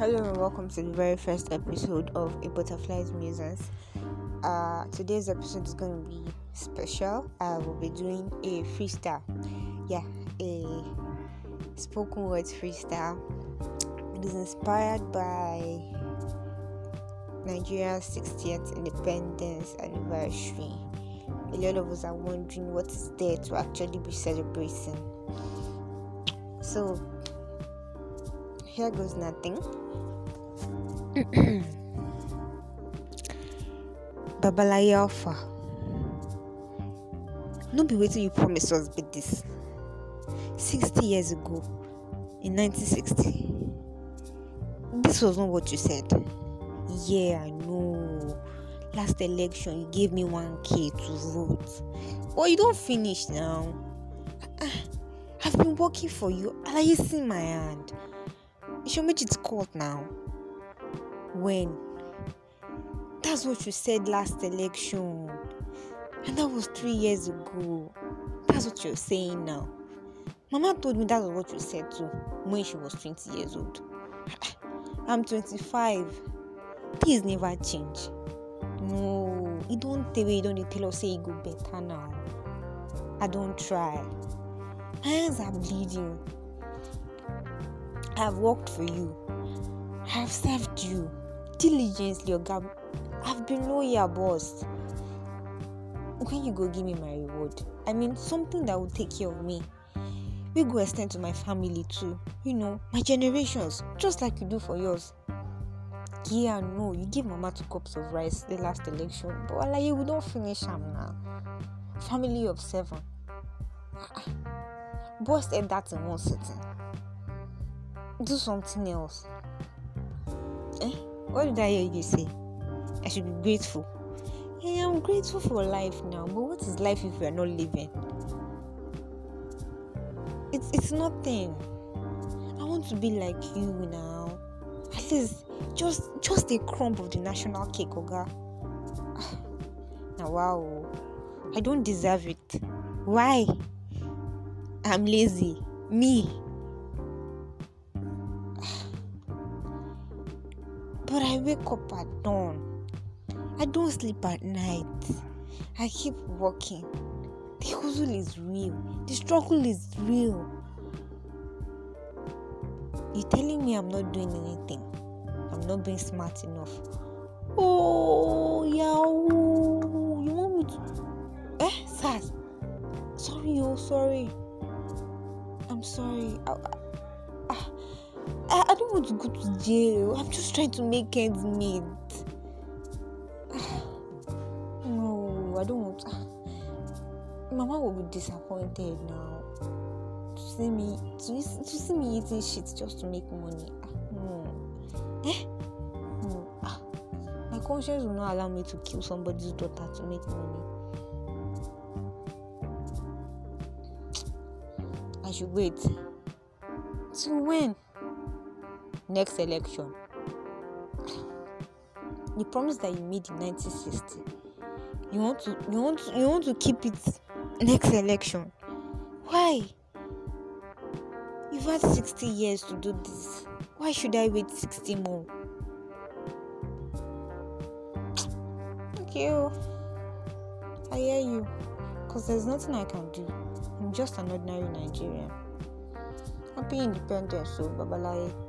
Hello and welcome to the very first episode of A Butterflies Muses. Today's episode is going to be special. I will be doing a freestyle. A spoken word freestyle. It is inspired by Nigeria's 60th independence anniversary. A lot of us are wondering what is there to actually be celebrating. So, here goes nothing. Babalaye Alpha, no be wetin you promise us be this. 60 years ago, in 1960, this was not what you said. Yeah, I know. Last election, you gave me 1,000 to vote. Well, you don't finish now. I've been working for you. Alaye, see my hand. You should make it court now. When? That's what you said last election. And that was 3 years ago. That's what you're saying now. Mama told me that was what you said too when she was 20 years old. I'm 25. Things never change. No, you don't tell me, you don't tell us say you go better now. I don't try. My hands are bleeding. I have worked for you. I have served you diligently, Oga. I've been loyal, boss. When you go give me my reward, something that will take care of me. We go extend to my family too. My generations, just like you do for yours. Yeah, no, you gave Mama 2 cups of rice the last election, but Alaye, we don't finish am now. Family of 7. Boss said that in one sitting. Do something else. What did I hear you say? I should be grateful. I'm grateful for life now, but what is life if we are not living? It's nothing. I want to be like you now. At least just a crumb of the national cake, Oga. Now wow, I don't deserve it. Why? I'm lazy. Me. But I wake up at dawn. I don't sleep at night. I keep working. The hustle is real. The struggle is real. You're telling me I'm not doing anything. I'm not being smart enough. Oh, yeah. You want me to... Sas. Sorry. I'm sorry. I don't want to go to jail. I'm just trying to make ends meet. No, I don't want to. Mama will be disappointed now. To see me eating shit just to make money. My conscience will not allow me to kill somebody's daughter to make money. I should wait. To win. Next election. The promise that you made in 1960. You want to keep it next election. Why? You've had 60 years to do this. Why should I wait 60 more? Okay. I hear you. Because there's nothing I can do. I'm just an ordinary Nigerian. Happy Independence, so Babalaye.